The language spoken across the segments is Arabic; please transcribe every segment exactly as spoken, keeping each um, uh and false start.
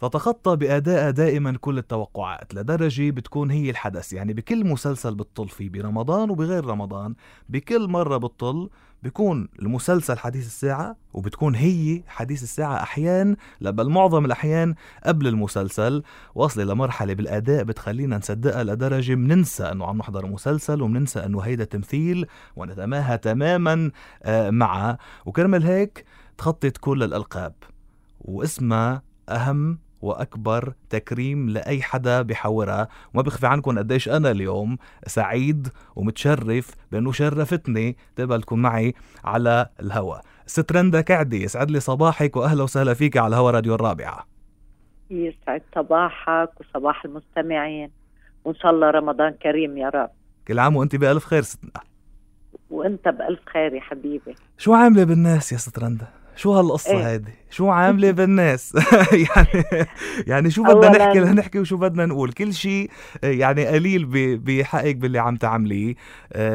تتخطى بأداء دائما كل التوقعات لدرجة بتكون هي الحدث. يعني بكل مسلسل بتطل فيه برمضان وبغير رمضان، بكل مرة بتطل بيكون المسلسل حديث الساعة وبتكون هي حديث الساعة، أحيان بل معظم الأحيان قبل المسلسل، واصلة لمرحلة بالأداء بتخلينا نصدقها لدرجة مننسى أنه عم نحضر مسلسل ومننسى أنه هيدا تمثيل ونتماهى تماما معه. وكرمل هيك تخطت كل الألقاب، واسمها أهم وأكبر تكريم لأي حدا بحورها. وما بخفي عنكم قديش أنا اليوم سعيد ومتشرف بأنه شرفتني تقبلكم معي على الهوا. ست رندا كعدي، يسعد لي صباحك وأهلا وسهلا فيك على هوا راديو الرابعة. يسعد صباحك وصباح المستمعين، وإن شاء الله رمضان كريم يا رب. كل عام وأنت بألف خير ستنا. وأنت بألف خير يا حبيبي. شو عاملة بالناس يا ست رندا؟ شو هالقصة إيه؟ هادي شو عاملة بالناس؟ يعني يعني شو بدنا نحكي لنحكي وشو بدنا نقول؟ كل شيء يعني قليل بحقك باللي عم تعمليه،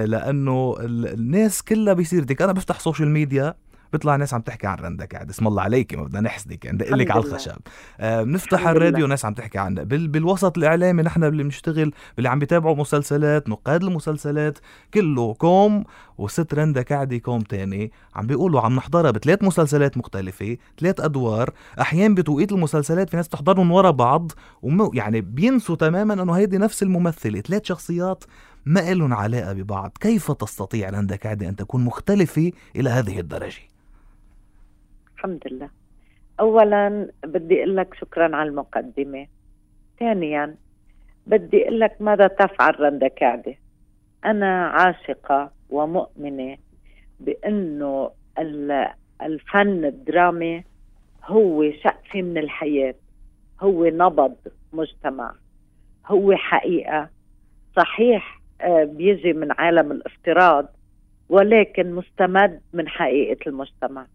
لأنه الناس كلها بيصيرتك. أنا بفتح سوشيال ميديا بيطلع ناس عم تحكي عن رندا كعدي، اسم الله عليكي، ما بدنا نحسدك، ندقلك على الخشب. بنفتح الراديو ناس عم تحكي عنها بال... بالوسط الإعلامي نحن اللي بنشتغل، اللي عم بيتابعوا مسلسلات، نقاد المسلسلات، كله كوم. وست رندا كعدي كوم تاني عم بيقولوا عم نحضرها بثلاث مسلسلات مختلفة، ثلاث أدوار. أحيان بتوقيت المسلسلات في ناس تحضرهم ورا بعض وم... يعني بينسوا تماما أنه هيدي نفس الممثلة، ثلاث شخصيات ما إلهم علاقة ببعض. كيف تستطيع رندا كعدي أن تكون مختلفة إلى هذه الدرجة؟ الحمد لله. أولا بدي أقول لك شكرا على المقدمة. ثانيا بدي أقول لك ماذا تفعل رندا كعدي. أنا عاشقة ومؤمنة بأنه الفن الدرامي هو شقفة من الحياة، هو نبض مجتمع، هو حقيقة. صحيح بيجي من عالم الافتراض ولكن مستمد من حقيقة المجتمع.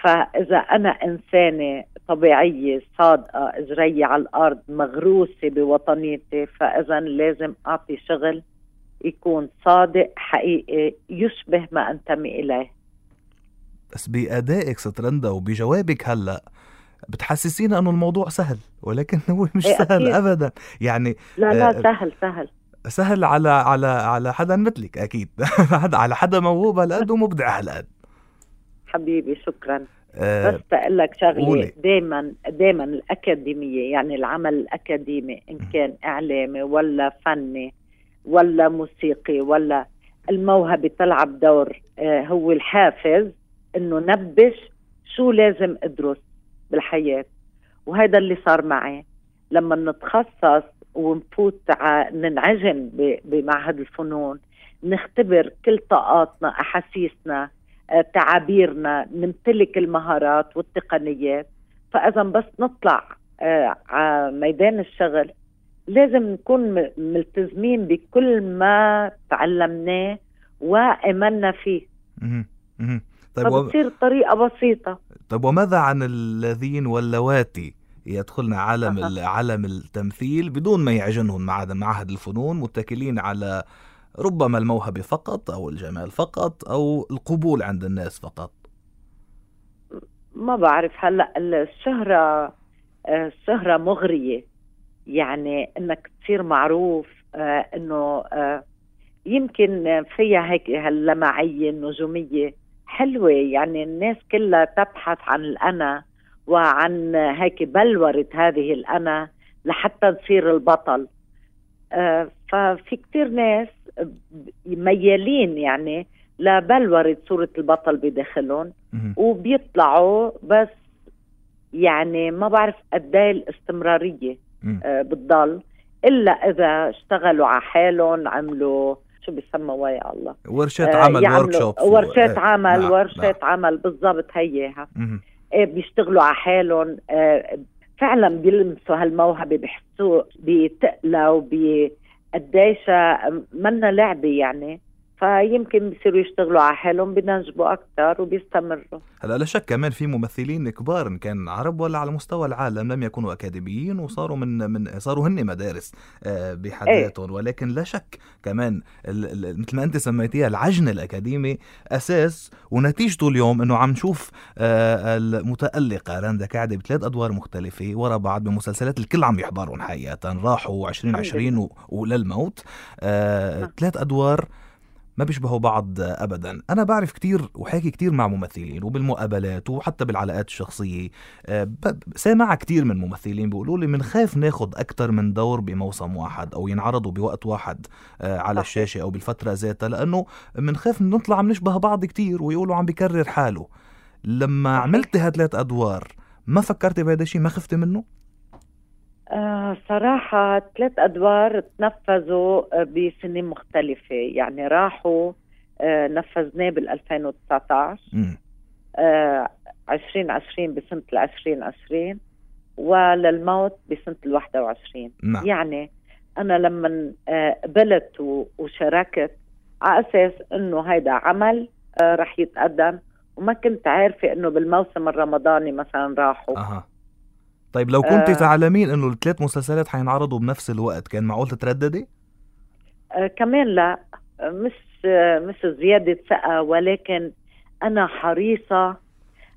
فإذا أنا إنسانة طبيعية صادقة إجري على الأرض مغروسة بوطنيتي، فإذا لازم أعطي شغل يكون صادق حقيقي يشبه ما أنتمي إليه. بس بأدائك ست رندا وبجوابك هلأ بتحسسينا أنه الموضوع سهل، ولكن هو مش إيه سهل أكيد. أبدا يعني لا لا آه سهل سهل سهل على على على حدا مثلك أكيد. على حدا موهوب هالقد ومبدع هالقد. حبيبي شكرا. أه بس أقول لك شغلة، دايما دايما الأكاديمية يعني العمل الأكاديمي إن كان إعلامي ولا فني ولا موسيقي ولا الموهبة تلعب دور، آه هو الحافز إنه نبش شو لازم أدرس بالحياة. وهذا اللي صار معي لما نتخصص ونفوت ننعجن بمعهد الفنون، نختبر كل طاقاتنا، أحاسيسنا، تعابيرنا، نمتلك المهارات والتقنيات. فإذا بس نطلع على ميدان الشغل لازم نكون ملتزمين بكل ما تعلمناه وآمنا فيه. طيب فبتصير طريقة بسيطة. طيب وماذا عن الذين واللواتي يدخلنا عالم عالم التمثيل بدون ما يعجنهم معهد الفنون، متكلين على ربما الموهبة فقط أو الجمال فقط أو القبول عند الناس فقط؟ ما بعرف. هلأ الشهرة الشهرة مغرية، يعني أنك تصير معروف، أنه يمكن فيها هيك هاللمعية النجومية حلوة، يعني الناس كلها تبحث عن الأنا وعن هيك بلورة هذه الأنا لحتى نصير البطل. ففي كتير ناس ميالين يعني لبلورة صورة البطل بداخلهم وبيطلعوا، بس يعني ما بعرف قداي الاستمرارية بتضل إلا إذا اشتغلوا على حالهم، عملوا شو بيسموها يا الله، ورشات عمل، ورشات عمل، ورشات عمل, ورشات عمل بالضبط هيها. بيشتغلوا على حالهم فعلا، بيلمسوا هالموهبة، بيحسوا بتقلة وبقديش منا لعبة يعني. فيمكن بيصيروا يشتغلوا على حالهم، بينجبوا أكتر وبيستمروا. هلا لا شك كمان في ممثلين كبار إن كان عرب ولا على مستوى العالم لم يكونوا أكاديميين وصاروا من من صاروا هن مدارس بحداتهم، ولكن لا شك كمان مثل ما أنت سميتيها العجن الأكاديمي أساس، ونتيجته اليوم إنه عم نشوف المتألقة راندا كعدة بثلاث أدوار مختلفة ورا بعض بمسلسلات الكل عم يحضرون حقيقة، راحوا عشرين عشرين وللموت ثلاث أدوار ما بيشبهوا بعض أبدا. أنا بعرف كتير وحاكي كتير مع ممثلين وبالمقابلات وحتى بالعلاقات الشخصية، سامع كتير من ممثلين بيقولوا لي منخاف ناخد أكتر من دور بموسم واحد أو ينعرضوا بوقت واحد على الشاشة أو بالفترة ذاتها، لأنه منخاف نطلع عم نشبه بعض كتير ويقولوا عم بيكرر حاله. لما عملت هالثلاث أدوار ما فكرت بهذا الشيء؟ ما خفت منه؟ آه صراحة ثلاث أدوار تنفذوا بسنين مختلفة، يعني راحوا آه نفذناه بالألفين وتسعة عشر، آه عشرين عشرين بسنة العشرين عشرين، وللموت بسنة الواحدة وعشرين. يعني أنا لما آه قبلت وشاركت على أساس أنه هيدا عمل آه رح يتقدم، وما كنت عارفة أنه بالموسم الرمضاني مثلا راحوا. أه. طيب لو كنت آه تعلمين انه الثلاث مسلسلات حينعرضوا بنفس الوقت كان معقول تترددي؟ آه كمان لا، مش آه مش زيادة ثقة، ولكن انا حريصة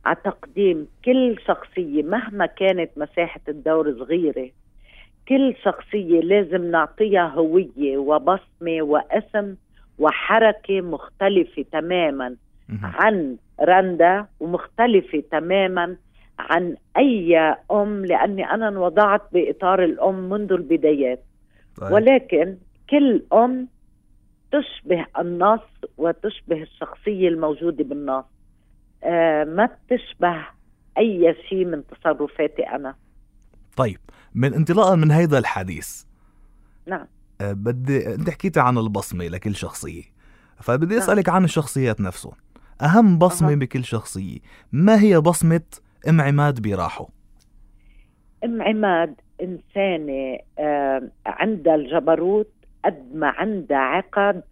على تقديم كل شخصية مهما كانت مساحة الدور صغيرة. كل شخصية لازم نعطيها هوية وبصمة واسم وحركة مختلفة تماما عن رندا ومختلفة تماما عن أي أم، لأني أنا انوضعت بإطار الأم منذ البدايات. طيب. ولكن كل أم تشبه النص وتشبه الشخصية الموجودة بالنص، آه ما تشبه أي شيء من تصرفاتي أنا. طيب من انطلاقا من هيدا الحديث، نعم آه بدي أنت حكيت عن البصمة لكل شخصية، فبدي أسألك نعم. عن الشخصيات نفسهم، أهم بصمة أه. بكل شخصية، ما هي بصمة أم عماد براحه؟ أم عماد إنسانة عندها الجبروت قد ما عندها عقد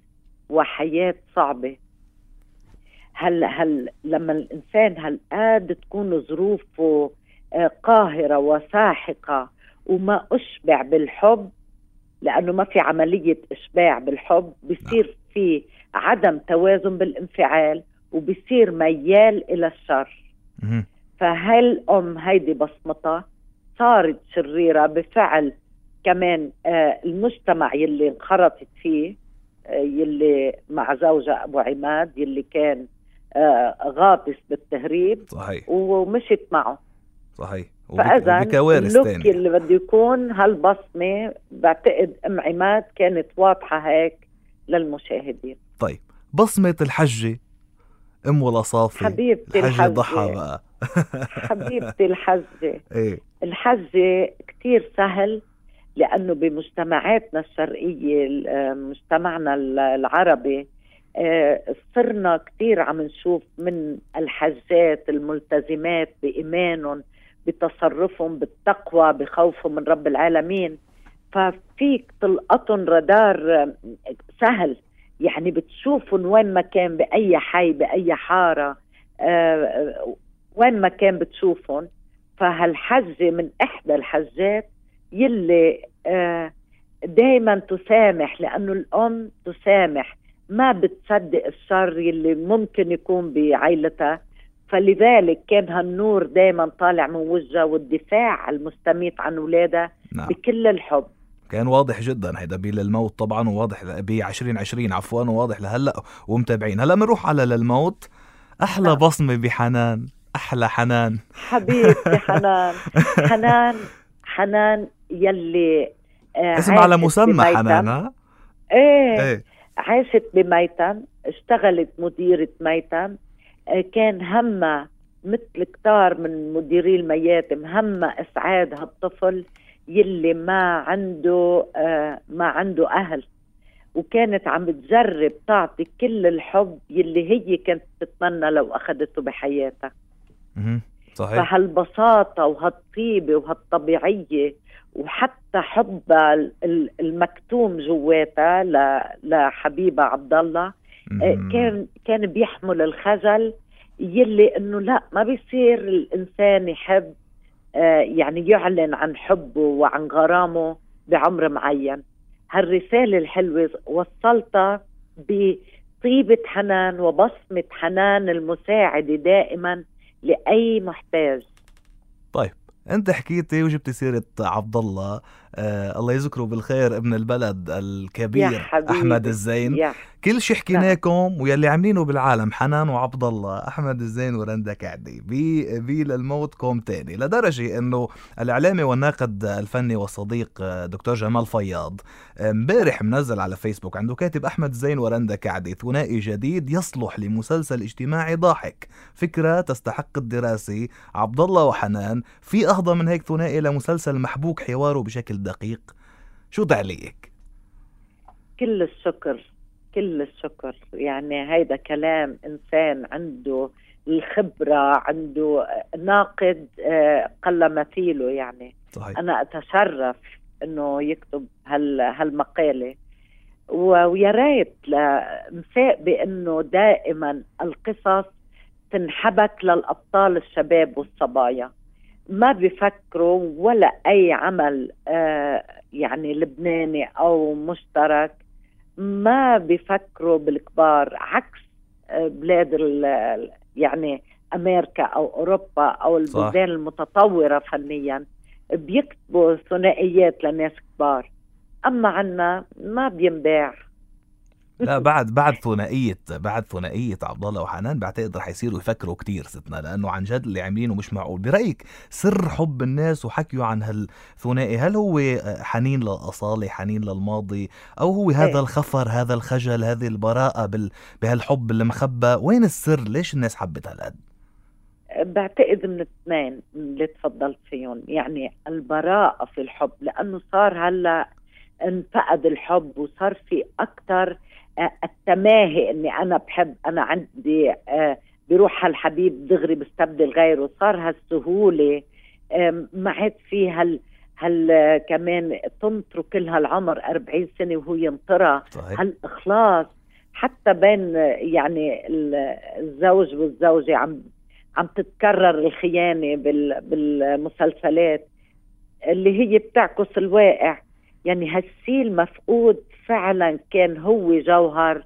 وحياة صعبة. هل هل لما الإنسان هالقد تكون ظروفه قاهرة وساحقة وما أشبع بالحب، لأنه ما في عملية إشباع بالحب، بيصير في عدم توازن بالانفعال وبيصير ميال إلى الشر. فهل أم هيدي بصمتها صارت شريرة بفعل كمان آه المجتمع يلي انخرطت فيه، آه يلي مع زوجها أبو عماد يلي كان آه غاطس بالتهريب. صحيح. ومشت معه. صحيح. فأذا اللوك اللي بده يكون هالبصمة، بعتقد أم عماد كانت واضحة هيك للمشاهدين. طيب بصمة الحجة أم ولا صافي حبيبتي الحجة ضحى بقى حبيبتي الحجة. إيه؟ الحجة كتير سهل، لأنه بمجتمعاتنا الشرقية مجتمعنا العربي صرنا كتير عم نشوف من الحجات الملتزمات بإيمانهم بتصرفهم بالتقوى بخوفهم من رب العالمين، ففيك تلقطن رادار سهل، يعني بتشوفهم وين ما كان بأي حي بأي حارة أه وين ما كان بتشوفهم. فهالحجة من إحدى الحجات يلي دايما تسامح، لأنه الأم تسامح ما بتصدق الشر يلي ممكن يكون بعائلتها، فلذلك كان هالنور دايما طالع من وجهها والدفاع المستميت عن أولادها. نعم. بكل الحب كان واضح جدا هيدا بللموت طبعا، وواضح بعشرين عشرين عفوا، وواضح لهلأ ومتابعين. هلأ منروح على للموت. أحلى نعم. بصمة بحنان، أحلى حنان حبيبتي حنان حنان حنان يلي اسم على مسمى حنان. ايه, ايه عاشت بميتم، اشتغلت مديرة ميتم، كان همها مثل كتار من مديري المياتم همها إسعاد هالطفل يلي ما عنده اه ما عنده أهل، وكانت عم بتجرب تعطي كل الحب يلي هي كانت تتمنى لو أخدته بحياتها. صحيح. فهالبساطة وهالطيبة وهالطبيعية وحتى حبها المكتوم جواتها لحبيبها عبد الله كان كان بيحمل الخجل يلي انه لا ما بيصير الانسان يحب يعني يعلن عن حبه وعن غرامه بعمر معين. هالرسالة الحلوة وصلتها بطيبة حنان وبصمة حنان المساعدة دائما لأي محتاج. طيب انت حكيتي وجبتي سيرة عبد الله آه الله يذكره بالخير ابن البلد الكبير احمد الزين. كل شي حكيناكم ويلي عاملينه بالعالم حنان وعبد الله احمد الزين ورندا كعدي بي بي للموت كوم تاني، لدرجة انه الاعلامي والناقد الفني والصديق دكتور جمال فياض امبارح منزل على فيسبوك عنده كاتب احمد الزين ورندا كعدي ثنائي جديد يصلح لمسلسل اجتماعي ضاحك، فكرة تستحق الدراسة. عبد الله وحنان في اهضم من هيك ثنائي لمسلسل محبوك حواره بشكل دقيق. شو تعليقك؟ كل الشكر كل الشكر، يعني هيدا كلام إنسان عنده الخبرة، عنده ناقد قل مثيله. يعني صحيح. أنا أتشرف إنه يكتب هال هالمقالة، ويا ريت لمسابق إنه دائما القصص تنحبك للأبطال الشباب والصبايا، ما بيفكروا ولا أي عمل آه يعني لبناني أو مشترك، ما بيفكروا بالكبار عكس آه بلاد يعني أمريكا أو أوروبا أو البلدان المتطورة فنيا، بيكتبوا ثنائيات لناس كبار. أما عنا ما بينباع. لا بعد بعد ثنائية بعد ثنائية عبد الله وحنان بعتقد رح يصيروا يفكروا كتير ستنا، لأنه عن جد اللي عاملينه مش معقول. برأيك سر حب الناس وحكيوا عن هالثنائي هل هو حنين للأصالة، حنين للماضي، أو هو هذا الخفر، هذا الخجل، هذه البراءة بال... بهالحب المخبى؟ وين السر؟ ليش الناس حبت هالقد؟ بعتقد من الاثنين اللي تفضلت فيهم، يعني البراءة في الحب، لأنه صار هلا انفقد الحب وصار في أكتر التماهي، اني انا بحب، انا عندي بروح هالحبيب دغري بستبدل غيره، صار هالسهوله ما عاد فيها هال هال كمان تنطره كل هالعمر أربعين سنه وهو ينطرها. هالاخلاص حتى بين يعني الزوج والزوجه عم عم تتكرر الخيانه بال بالمسلسلات اللي هي بتعكس الواقع. يعني هالسيل مفقود فعلا، كان هو جوهر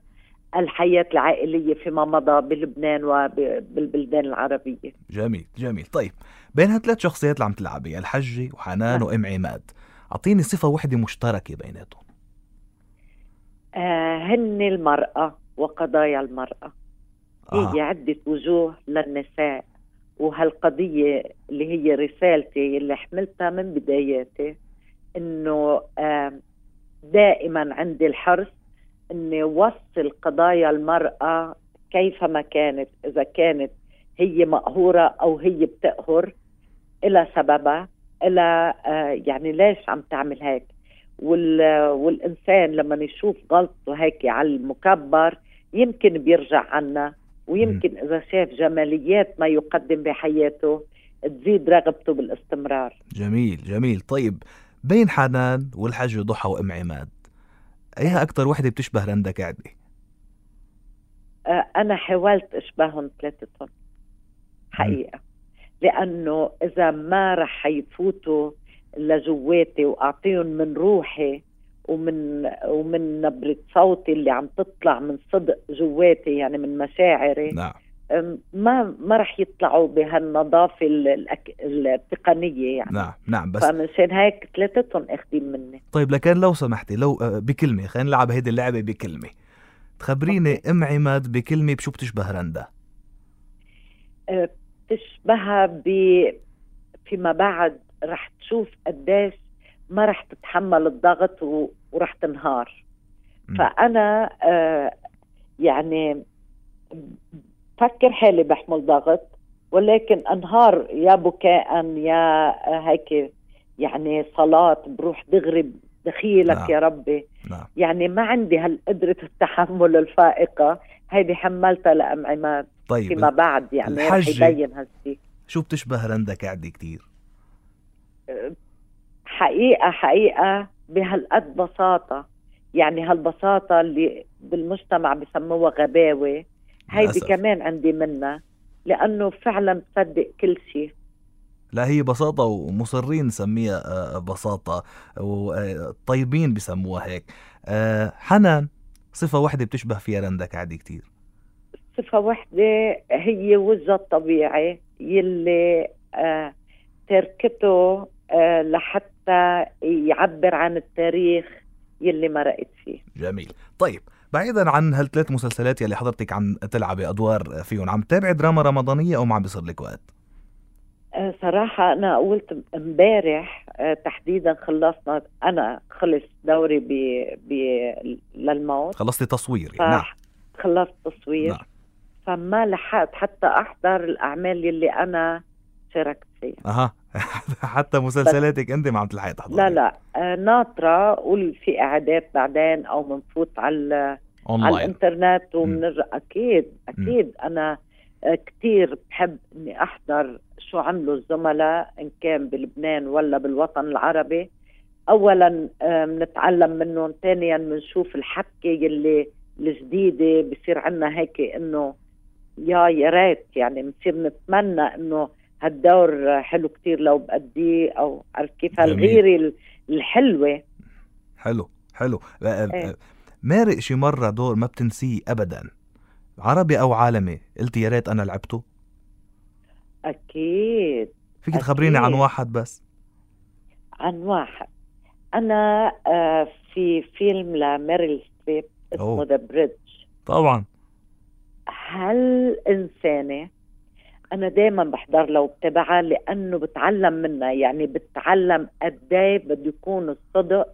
الحياة العائلية فيما مضى بلبنان وبالبلدان العربية. جميل جميل. طيب بين هالثلاث شخصيات اللي عم تلعبي، الحجة وحنان وام عماد، أعطيني صفة وحدة مشتركة بيناتهم. آه هن المرأة وقضايا المرأة. آه. هي عدة وجوه للنساء، وهالقضية اللي هي رسالتي اللي حملتها من بداياتي إنه آه دائما عندي الحرص إني وصل قضايا المرأة كيفما كانت، إذا كانت هي مقهورة أو هي بتقهر إلى سببها، إلى آه يعني ليش عم تعمل هيك، والإنسان لما يشوف غلطه هيك على المكبر يمكن بيرجع عنها، ويمكن إذا شاف جماليات ما يقدم بحياته تزيد رغبته بالاستمرار. جميل جميل. طيب بين حنان والحج ضحى وام عماد، ايها اكثر وحده بتشبه رندا كعدي؟ انا حاولت اشبههم ثلاثتهم حقيقه، لانه اذا ما رح يفوتوا لجواتي واعطيهم من روحي ومن ومن نبره صوتي اللي عم تطلع من صدق جواتي، يعني من مشاعري. نعم. ما ما رح يطلعوا بهالنظافة التقنية يعني. نعم نعم. بس فمنشان هيك ثلاثتهم اخدين مني. طيب لكن لو سمحتي، لو بكلمة، خلينا نلعب هيدي اللعبة بكلمة، تخبريني ام عماد بكلمة بشو بتشبه رندا؟ بتشبهها ب فيما بعد رح تشوف قديش ما رح تتحمل الضغط و... ورح تنهار. م. فأنا آه يعني فكر حالي بحمل ضغط، ولكن أنهار يا بكاء يا هيك يعني صلاة بروح دغري دخيلك. نعم. يا ربي. نعم. يعني ما عندي هالقدرة التحمل الفائقة هيدي حملتها لأم عماد. طيب فيما بعد يعني حيبين هالشي. شو بتشبه رندا كعدي كتير؟ حقيقة حقيقة بهالقد بساطة، يعني هالبساطة اللي بالمجتمع بسموها غباوة، هيدي كمان عندي منها، لأنه فعلا بصدق كل شيء. لا هي بساطة ومصرين نسميها بساطة وطيبين بسموها هيك. حنان صفة واحدة بتشبه فيها رندك عادي كتير. صفة واحدة هي وجهها الطبيعي يلي تركته لحتى يعبر عن التاريخ يلي مرقت فيه. جميل. طيب بعيدا عن هالثلاث مسلسلات يلي حضرتك عم تلعبي أدوار فيهم، عم تابعي دراما رمضانية أو ما عم بيصير لك وقت؟ صراحة أنا قلت امبارح تحديدا خلصنا، أنا خلص دوري ب ب للموت. خلصت تصوير يعني. نعم خلصت تصوير. نعم. فما لحقت حتى أحضر الأعمال اللي أنا شاركت فيها. أها حتى مسلسلاتك أنت ما عم تلحقي تحضري؟ لا لا ناطرة، قول في إعداد بعدين أو منفوت على أونلاين. على الإنترنت ومنرجع. أكيد أكيد م. أنا كتير بحب إني أحضر شو عملوا الزملاء إن كان بلبنان ولا بالوطن العربي. أولاً بنتعلم منهم، ثانياً بنشوف الحكي اللي الجديدة بصير عنا هيك إنه يا يا ريت، يعني بنصير نتمنى إنه هالدور حلو كتير لو بأديه أو عارف كيف هالغيرة الحلوة. حلو حلو. ايه. مارق شي مرة دور ما بتنسيه أبداً، عربي أو عالمي، قلتي يا ريت أنا لعبته؟ أكيد. فيك تخبريني عن واحد بس؟ عن واحد أنا آه في فيلم لميريل ستريب اسمه ذا بريدج. طبعا هالإنسانة أنا دايما بحضر له وبتابعها لأنه بتعلم منها، يعني بتعلم قديه بده يكون الصدق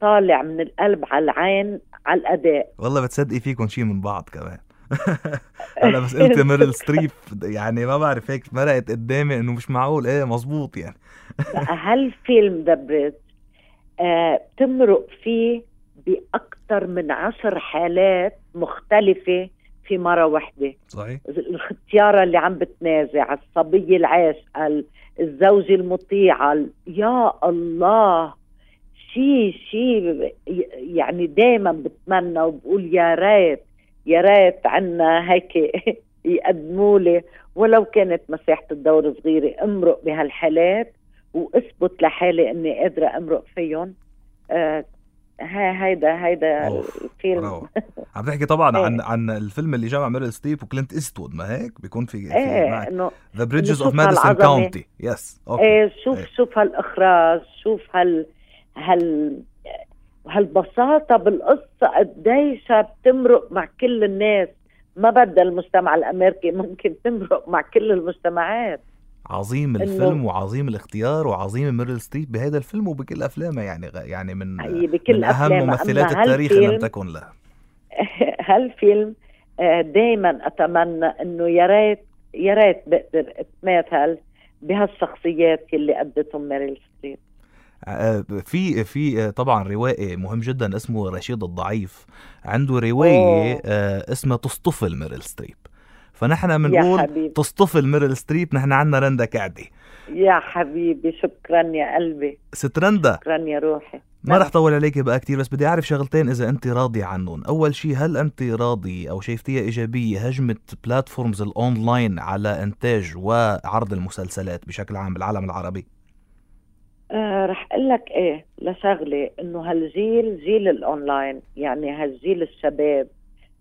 طالع من القلب على العين على الأداء. والله بتصدقي فيكم شيء من بعض كمان. هلا بس قلت ميريل ستريب يعني ما بعرف هيك مرقت قدامي انه مش معقول. ايه مزبوط يعني. هالفيلم ذا بريدج آه بتمرق فيه باكثر من عشر حالات مختلفه في مره واحده. صحيح. الختياره اللي عم بتنازع، الصبيه العاشقه، الزوجه المطيعه، يا الله شيء شيء يعني دائما بتمنى وبقول يا ريت يا ريت عنا هيك يقدموا لي ولو كانت مساحة الدور صغيرة امرق بهالحالات واثبت لحالي اني قادرة امرق فيهم. آه هيدا هيدا الفيلم. عم تحكي طبعا ايه. عن عن الفيلم اللي جمع ميريل ستريب وكلينت إيستوود، ما هيك بيكون في ايه ذا بريدجز اوف ماديسون كاونتي. يس اوكي. ايه شوف ايه. شوف هالاخراج، شوف هال هال هالبساطة بالقصة قديشها بتمرق مع كل الناس، ما بدها المجتمع الأمريكي، ممكن تمرق مع كل المجتمعات. عظيم الفيلم وعظيم الاختيار وعظيم ميريل ستريب بهذا الفيلم وبكل أفلامه، يعني يعني من, من أهم ممثلات التاريخ لم تكن لها. هالفيلم دايما أتمنى إنه يا ريت يا ريت بقدر أتمثل بهالشخصيات اللي قدتهم ميريل ستريب. في في طبعا روائي مهم جدا اسمه رشيد الضعيف، عنده روايه اسمها تصطفل ميريل ستريب، فنحن بنقول تصطفل ميريل ستريب، نحن عندنا رندا كعدي. يا حبيبي شكرا يا قلبي. ست رندا شكرا يا روحي. ما رح طول عليك بقى كتير، بس بدي أعرف شغلتين إذا أنت راضي عنهم. أول شيء، هل أنت راضي أو شايفتيها إيجابية هجمة بلاتفورمز الأونلاين على إنتاج وعرض المسلسلات بشكل عام بالعالم العربي؟ آه رح اقول لك ايه لشغله، انه هالجيل جيل الاونلاين، يعني هالجيل الشباب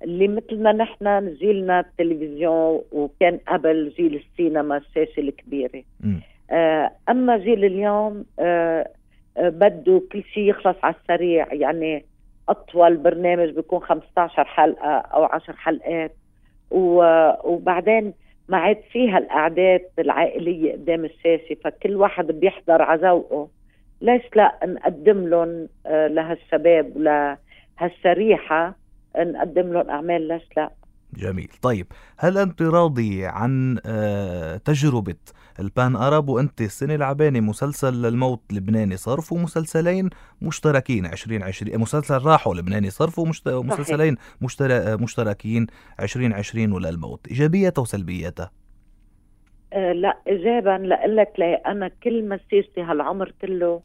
اللي مثلنا نحن جيلنا التلفزيون وكان قبل جيل السينما الشاشه الكبيره. آه اما جيل اليوم آه آه بده كل شيء يخلص على السريع، يعني اطول برنامج بيكون خمسة عشر حلقه او عشر حلقات وبعدين ما عاد فيها الأعداد العائلية قدام الشاشة، فكل واحد بيحضر على ذوقه. ليش لا نقدم لهم لهالشباب ولهالشريحة نقدم لهم أعمال؟ ليش لا؟ جميل. طيب هل أنت راضي عن تجربة البان أرب؟ وأنت السنة العباني مسلسل الموت لبناني صرف ومسلسلين مشتركين عشرين عشرين، مسلسل راحوا لبناني صرف ومسلسلين مشتركين عشرين عشرين، ولا الموت إيجابيته وسلبيته؟ أه لا إيجابا لأقلك لي، أنا كل مسيرتي هالعمر كله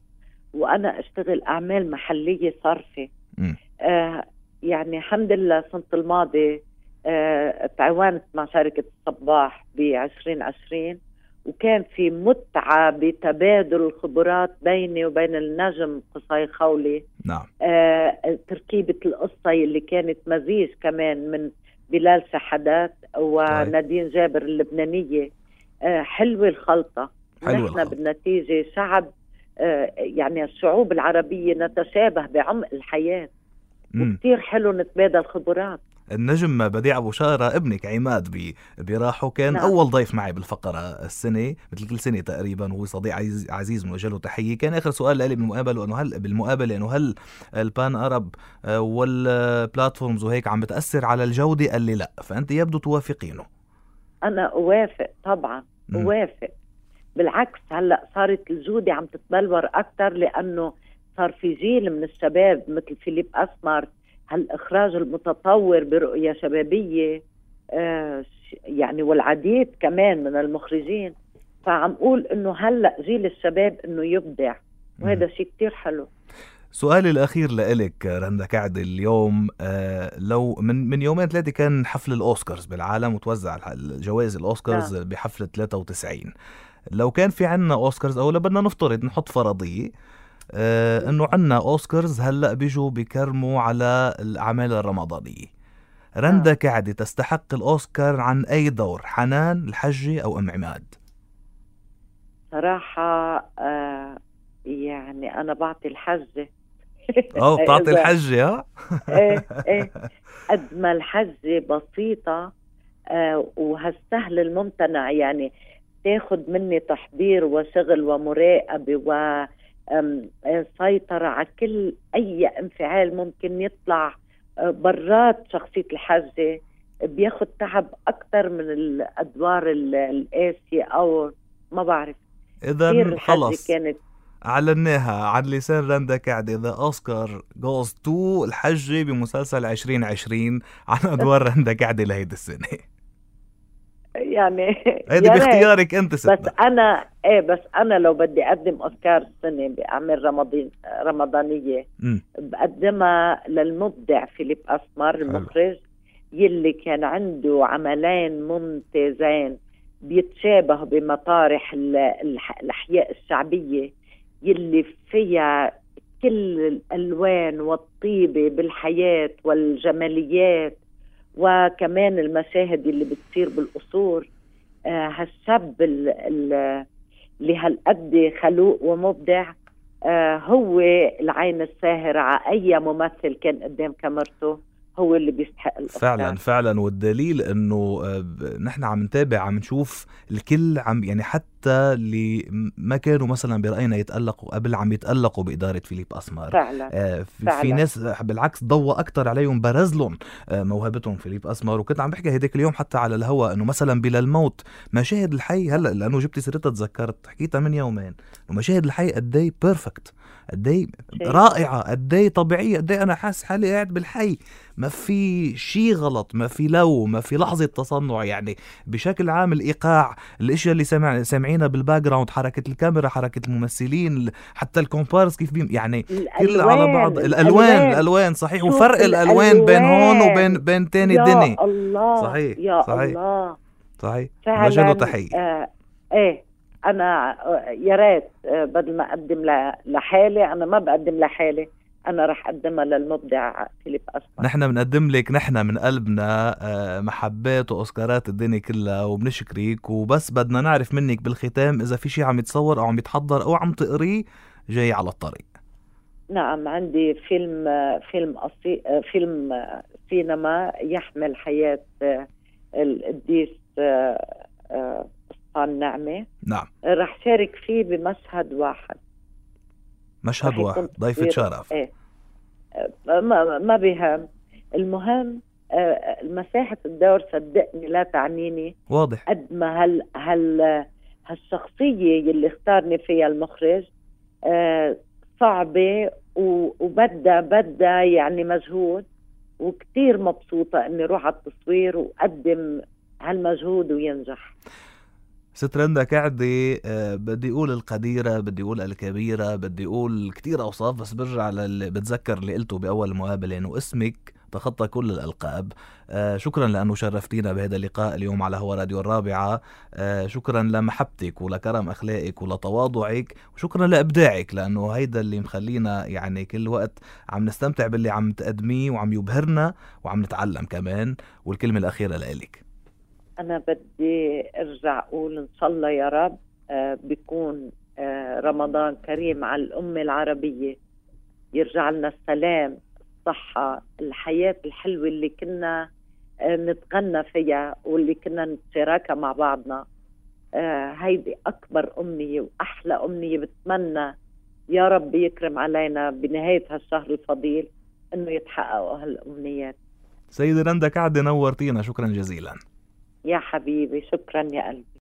وأنا أشتغل أعمال محلية صرفة. يعني الحمد لله السنة الماضي تعاونت مع شركة الصباح بعشرين عشرين، وكان في متعة بتبادل الخبرات بيني وبين النجم قصي خولي. نعم. آه تركيبة القصة اللي كانت مزيج كمان من بلال شحدات وندين جابر اللبنانية، آه حلوة الخلطة. حلوة نحن الخلطة. بالنتيجة شعب، آه يعني الشعوب العربية نتشابه بعمق الحياة، وكتير حلو نتبادل خبرات. النجم بديع أبو شارة ابنك عماد براحه كان نعم. أول ضيف معي بالفقرة السنة مثل كل سنة تقريبا، وهو صديق عزيز من وجهه تحية. كان آخر سؤال لي بالمقابلة أنه هل بالمقابلة أنه هل البان أرب والبلاتفورمز وهيك عم بتأثر على الجودة؟ قال لي لا، فأنت يبدو توافقينه. أنا أوافق طبعا، أوافق بالعكس. هلأ صارت الجودة عم تتبلور أكتر، لأنه صار في جيل من الشباب مثل فيليب أسمر، هالإخراج المتطور برؤية شبابية، آه يعني والعديد كمان من المخرجين. فعم أقول إنه هلأ جيل الشباب إنه يبدع، وهذا شيء كتير حلو. سؤالي الأخير لإلك رندا كعد اليوم، آه لو من من يومين ثلاثة كان حفل الأوسكارز بالعالم وتوزع جوائز الأوسكارز آه. بحفل ثلاثة وتسعين. لو كان في عنا أوسكارز، أو لو بدنا نفترض نحط فرضية آه انه عنا اوسكارز هلا بيجوا بيكرموا على الاعمال الرمضانيه، رندا آه. كعدي تستحق الاوسكار عن اي دور؟ حنان الحجي او ام عماد؟ صراحه آه يعني انا بعطي الحجه. اه بتعطي الحجه؟ ها ايه ايه قد ما الحجه بسيطه آه وهالسهل الممتنع، يعني تاخذ مني تحضير وشغل ومراقبه و سيطرة على كل أي انفعال ممكن يطلع برات شخصية الحجة. بياخد تعب أكتر من الأدوار القاسية أو ما بعرف. إذا خلص كانت أعلناها عن لسان رندا كعدي، إذا أوسكار جوز تو الحجة بمسلسل عشرين عشرين عن أدوار رندا كعدي لهيدي السنة. يعني هيدي باختيارك انت ستنا. بس انا ايه بس انا لو بدي اقدم اوسكار السنه باعمال رمضان رمضانيه م. بقدمها للمبدع فيليب اسمر المخرج، يلي كان عنده عملين ممتازين بيتشابهوا بمطارح الاحياء الشعبيه، يلي فيها كل الالوان والطيبه بالحياه والجماليات، وكمان المشاهد اللي بتصير بالقصور. آه هالشاب اللي هالقد خلوق ومبدع، آه هو العين الساهرة على أي ممثل كان قدام كاميرته، هو اللي بيستحق الأوسكار. فعلا فعلا، والدليل انه نحن عم نتابع، عم نشوف الكل عم، يعني حتى اللي ما كانوا مثلا برأينا يتألقوا قبل عم يتألقوا بإدارة فيليب أسمر. فعلا. آه في, فعلا. في ناس بالعكس ضوى أكتر عليهم، برز لهم آه موهبتهم فيليب أسمر. وكنت عم بحكي هيداك اليوم حتى على الهواء انه مثلا بلا الموت مشاهد الحي، هلا لانه جبتي سيرتها تذكرت حكيتها من يومين، ومشاهد الحي قدي بيرفكت، قدي رائعة، قدي طبيعية، قدي أنا حاس حالي قاعد بالحي، ما في شيء غلط، ما في لو، ما في لحظة تصنع. يعني بشكل عام الإيقاع، الأشياء اللي سمع سمعينا بالباك جراوند، حركة الكاميرا، حركة الممثلين، حتى الكومبارس كيف بيم، يعني كل على بعض. الألوان الألوان صحيح، وفرق الألوان, الألوان بين هون وبين بين تاني دني. صحيح يا صحيح الله صحيح وجهه تحية. آه إيه أنا يا ريت بدل ما أقدم لحالي، أنا ما بقدم لحالي، أنا رح أقدمها للمبدع فيليب أسمر. نحن بنقدم لك نحن من قلبنا محبات وأوسكارات الدنيا كلها، وبنشكرك. وبس بدنا نعرف منك بالختام إذا في شيء عم يتصور أو عم يتحضر أو عم تقريه جاي على الطريق. نعم، عندي فيلم فيلم أصي... فيلم سينما يحمل حياة القديس سلطان نعمة. نعم. رح شارك فيه بمشهد واحد. مشهد واحد ضيفة شرف. ايه ما ما بيهم. المهم مساحة الدور صدقني لا تعنيني. واضح. قد ما هال هال هالشخصية اللي اختارني فيها المخرج اه صعبة وبدها بدها يعني مجهود، وكتير مبسوطة اني روح على التصوير وقدم هالمجهود وينجح. سترندك قاعدة آه بدي أقول القديرة، بدي أقول الكبيرة، بدي أقول كتير أوصاف، بس برجع لل... بتذكر اللي قلته بأول مقابلة إنه اسمك تخطى كل الألقاب. آه شكرا لأنه شرفتينا بهذا اللقاء اليوم على هوا راديو الرابعة. آه شكرا لمحبتك ولكرم أخلاقك ولتواضعك، وشكرا لإبداعك، لأنه هيدا اللي مخلينا يعني كل وقت عم نستمتع باللي عم تقدميه وعم يبهرنا وعم نتعلم كمان. والكلمة الأخيرة لإلك. أنا بدي أرجع أقول إن شاء الله يا رب آه بيكون آه رمضان كريم على الأمة العربية، يرجع لنا السلام، الصحة، الحياة الحلوة اللي كنا آه نتغنى فيها واللي كنا نتشاركها مع بعضنا. آه هيدي أكبر أمنية وأحلى أمنية بتمنى يا رب يكرم علينا بنهاية هالشهر الفضيل إنه يتحققوا هالأمنيات. سيدة رندا كعدي، نورتينا، شكرا جزيلا. يا حبيبي، شكرا يا قلبي.